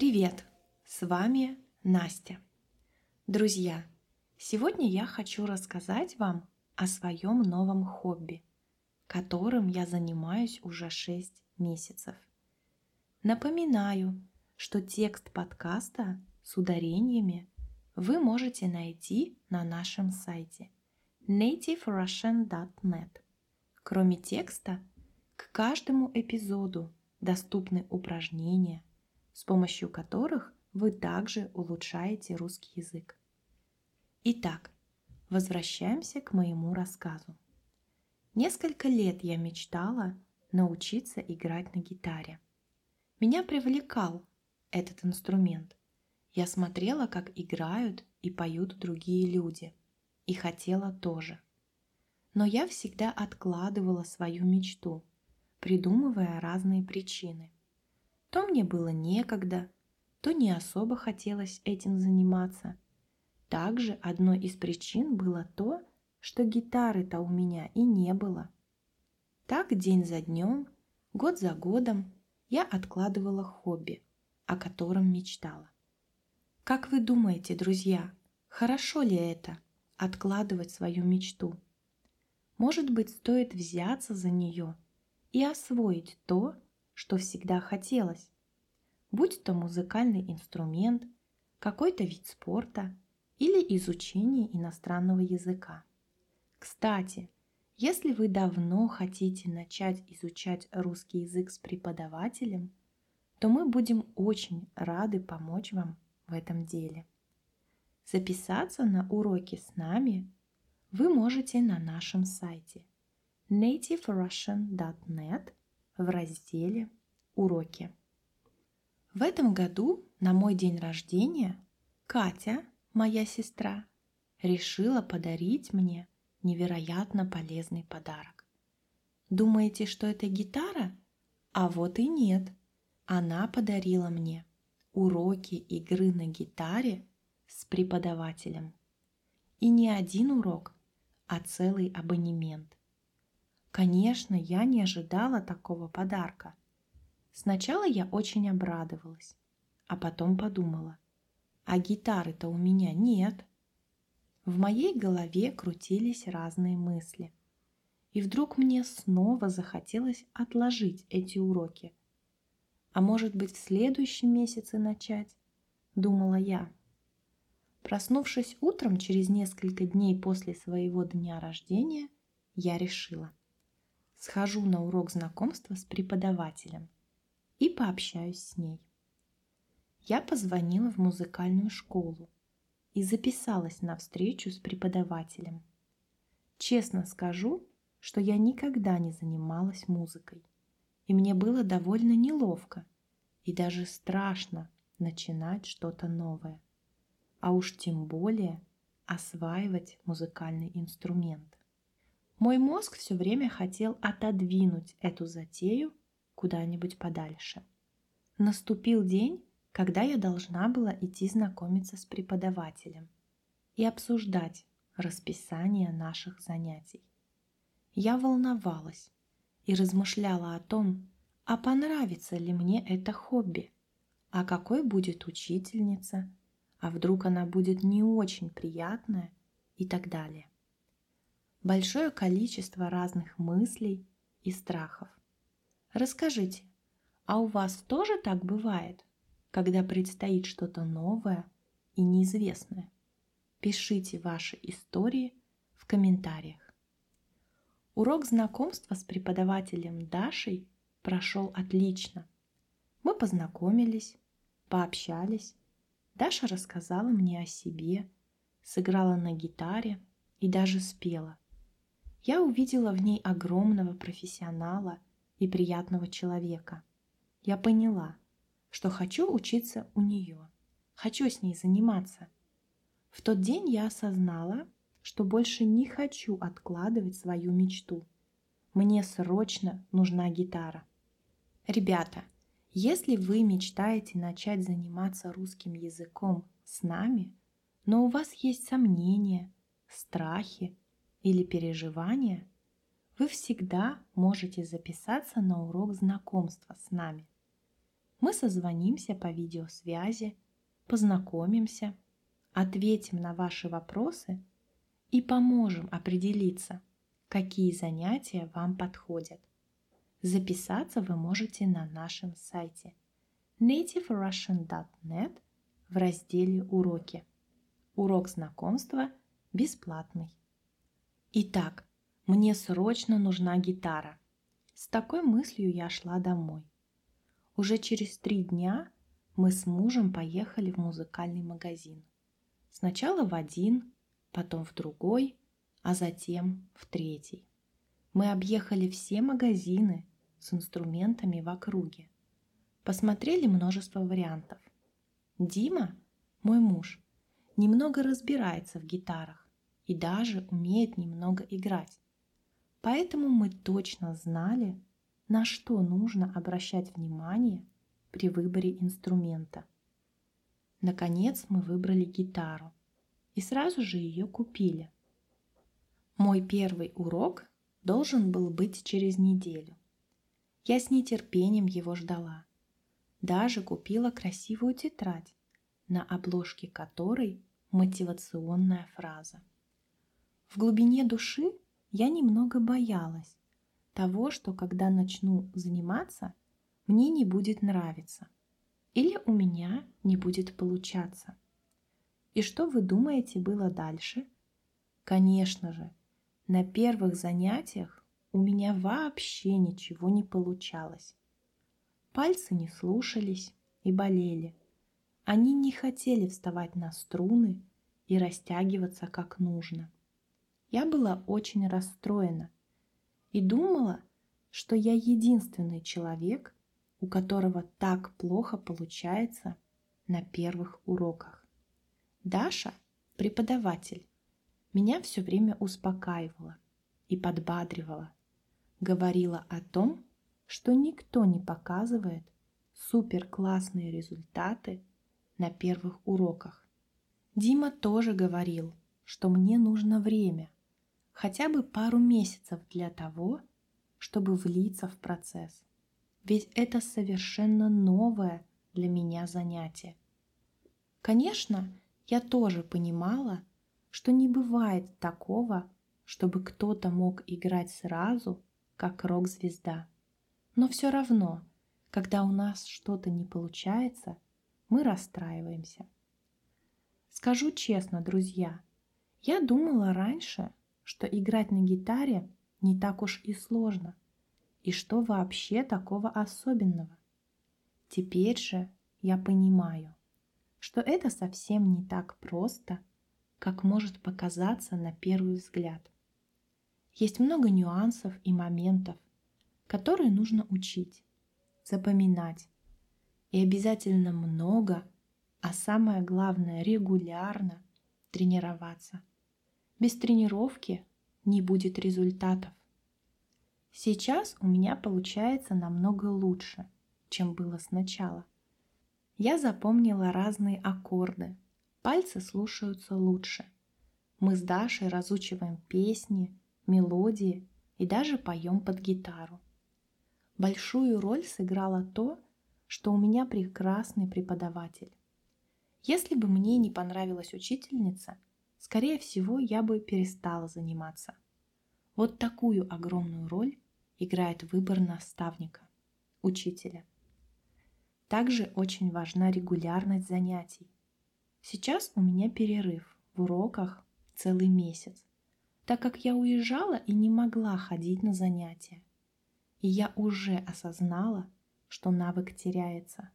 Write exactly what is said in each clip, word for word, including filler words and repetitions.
Привет! С вами Настя. Друзья, сегодня я хочу рассказать вам о своем новом хобби, которым я занимаюсь уже шесть месяцев. Напоминаю, что текст подкаста с ударениями вы можете найти на нашем сайте native russian dot net. Кроме текста, к каждому эпизоду доступны упражнения, с помощью которых вы также улучшаете русский язык. Итак, возвращаемся к моему рассказу. Несколько лет я мечтала научиться играть на гитаре. Меня привлекал этот инструмент. Я смотрела, как играют и поют другие люди, и хотела тоже. Но я всегда откладывала свою мечту, придумывая разные причины. То мне было некогда, то не особо хотелось этим заниматься. Также одной из причин было то, что гитары-то у меня и не было. Так день за днем, год за годом я откладывала хобби, о котором мечтала. Как вы думаете, друзья, хорошо ли это – откладывать свою мечту? Может быть, стоит взяться за нее и освоить то, что всегда хотелось, будь то музыкальный инструмент, какой-то вид спорта или изучение иностранного языка. Кстати, если вы давно хотите начать изучать русский язык с преподавателем, то мы будем очень рады помочь вам в этом деле. Записаться на уроки с нами вы можете на нашем сайте native russian dot net в разделе «Уроки». В этом году на мой день рождения Катя, моя сестра, решила подарить мне невероятно полезный подарок. Думаете, что это гитара? А вот и нет. Она подарила мне уроки игры на гитаре с преподавателем. И не один урок, а целый абонемент. Конечно, я не ожидала такого подарка. Сначала я очень обрадовалась, а потом подумала: а гитары-то у меня нет. В моей голове крутились разные мысли. И вдруг мне снова захотелось отложить эти уроки. А может быть, в следующем месяце начать, думала я. Проснувшись утром через несколько дней после своего дня рождения, я решила: схожу на урок знакомства с преподавателем и пообщаюсь с ней. Я позвонила в музыкальную школу и записалась на встречу с преподавателем. Честно скажу, что я никогда не занималась музыкой, и мне было довольно неловко и даже страшно начинать что-то новое, а уж тем более осваивать музыкальный инструмент. Мой мозг все время хотел отодвинуть эту затею куда-нибудь подальше. Наступил день, когда я должна была идти знакомиться с преподавателем и обсуждать расписание наших занятий. Я волновалась и размышляла о том, а понравится ли мне это хобби, а какой будет учительница, а вдруг она будет не очень приятная и так далее. Большое количество разных мыслей и страхов. Расскажите, а у вас тоже так бывает, когда предстоит что-то новое и неизвестное? Пишите ваши истории в комментариях. Урок знакомства с преподавателем Дашей прошел отлично. Мы познакомились, пообщались. Даша рассказала мне о себе, сыграла на гитаре и даже спела. Я увидела в ней огромного профессионала и приятного человека. Я поняла, что хочу учиться у нее, хочу с ней заниматься. В тот день я осознала, что больше не хочу откладывать свою мечту. Мне срочно нужна гитара. Ребята, если вы мечтаете начать заниматься русским языком с нами, но у вас есть сомнения, страхи или переживания, вы всегда можете записаться на урок знакомства с нами. Мы созвонимся по видеосвязи, познакомимся, ответим на ваши вопросы и поможем определиться, какие занятия вам подходят. Записаться вы можете на нашем сайте native russian dot net в разделе «Уроки». Урок знакомства бесплатный. Итак, мне срочно нужна гитара. С такой мыслью я шла домой. Уже через три дня мы с мужем поехали в музыкальный магазин. Сначала в один, потом в другой, а затем в третий. Мы объехали все магазины с инструментами в округе. Посмотрели множество вариантов. Дима, мой муж, немного разбирается в гитарах и даже умеет немного играть. Поэтому мы точно знали, на что нужно обращать внимание при выборе инструмента. Наконец мы выбрали гитару и сразу же ее купили. Мой первый урок должен был быть через неделю. Я с нетерпением его ждала. Даже купила красивую тетрадь, на обложке которой мотивационная фраза. В глубине души я немного боялась того, что когда начну заниматься, мне не будет нравиться или у меня не будет получаться. И что вы думаете было дальше? Конечно же, на первых занятиях у меня вообще ничего не получалось. Пальцы не слушались и болели. Они не хотели вставать на струны и растягиваться как нужно. Я была очень расстроена и думала, что я единственный человек, у которого так плохо получается на первых уроках. Даша, преподаватель, меня все время успокаивала и подбадривала. Говорила о том, что никто не показывает супер-классные результаты на первых уроках. Дима тоже говорил, что мне нужно время, хотя бы пару месяцев для того, чтобы влиться в процесс. Ведь это совершенно новое для меня занятие. Конечно, я тоже понимала, что не бывает такого, чтобы кто-то мог играть сразу, как рок-звезда. Но все равно, когда у нас что-то не получается, мы расстраиваемся. Скажу честно, друзья, я думала раньше, что играть на гитаре не так уж и сложно, и что вообще такого особенного. Теперь же я понимаю, что это совсем не так просто, как может показаться на первый взгляд. Есть много нюансов и моментов, которые нужно учить, запоминать, и обязательно много, а самое главное, регулярно тренироваться. Без тренировки не будет результатов. Сейчас у меня получается намного лучше, чем было сначала. Я запомнила разные аккорды, пальцы слушаются лучше. Мы с Дашей разучиваем песни, мелодии и даже поем под гитару. Большую роль сыграло то, что у меня прекрасный преподаватель. Если бы мне не понравилась учительница, скорее всего, я бы перестала заниматься. Вот такую огромную роль играет выбор наставника, учителя. Также очень важна регулярность занятий. Сейчас у меня перерыв в уроках целый месяц, так как я уезжала и не могла ходить на занятия. И я уже осознала, что навык теряется.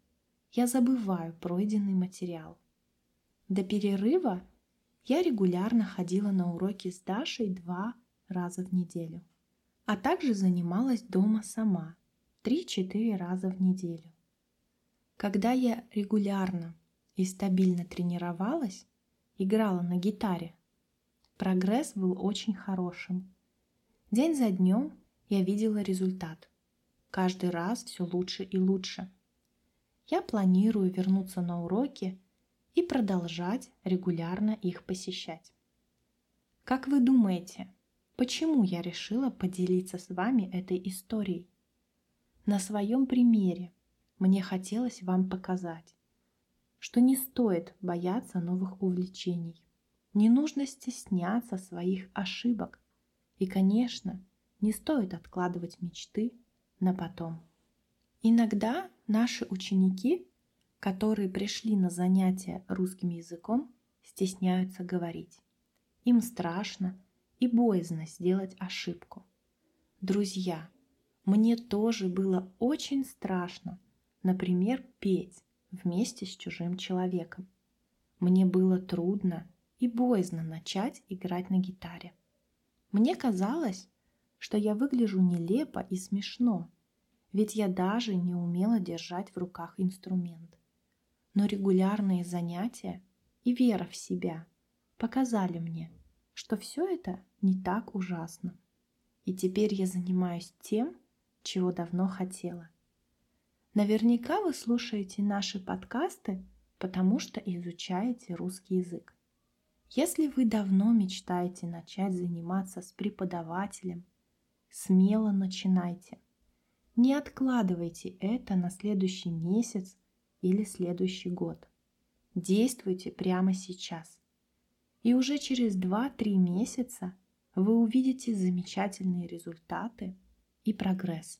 Я забываю пройденный материал. До перерыва я регулярно ходила на уроки с Дашей два раза в неделю, а также занималась дома сама три-четыре раза в неделю. Когда я регулярно и стабильно тренировалась, играла на гитаре, прогресс был очень хорошим. День за днем я видела результат. Каждый раз все лучше и лучше. Я планирую вернуться на уроки и продолжать регулярно их посещать. Как вы думаете, почему я решила поделиться с вами этой историей? На своем примере мне хотелось вам показать, что не стоит бояться новых увлечений, не нужно стесняться своих ошибок и, конечно, не стоит откладывать мечты на потом. Иногда наши ученики, которые пришли на занятия русским языком, стесняются говорить. Им страшно и боязно сделать ошибку. Друзья, мне тоже было очень страшно, например, петь вместе с чужим человеком. Мне было трудно и боязно начать играть на гитаре. Мне казалось, что я выгляжу нелепо и смешно, ведь я даже не умела держать в руках инструмент. Но регулярные занятия и вера в себя показали мне, что все это не так ужасно. И теперь я занимаюсь тем, чего давно хотела. Наверняка вы слушаете наши подкасты, потому что изучаете русский язык. Если вы давно мечтаете начать заниматься с преподавателем, смело начинайте. Не откладывайте это на следующий месяц или следующий год. Действуйте прямо сейчас. И уже через два-три месяца вы увидите замечательные результаты и прогресс.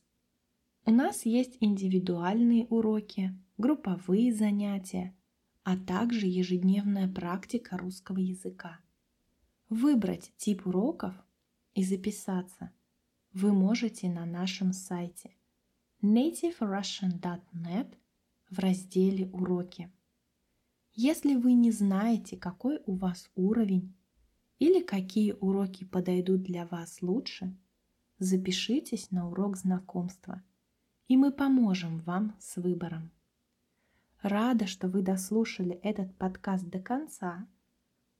У нас есть индивидуальные уроки, групповые занятия, а также ежедневная практика русского языка. Выбрать тип уроков и записаться вы можете на нашем сайте native russian dot net в разделе «Уроки». Если вы не знаете, какой у вас уровень или какие уроки подойдут для вас лучше, запишитесь на урок знакомства, и мы поможем вам с выбором. Рада, что вы дослушали этот подкаст до конца.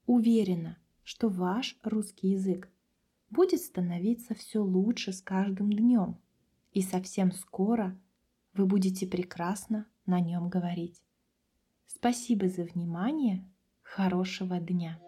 Уверена, что ваш русский язык будет становиться все лучше с каждым днем, и совсем скоро вы будете прекрасно на нем говорить. Спасибо за внимание. Хорошего дня!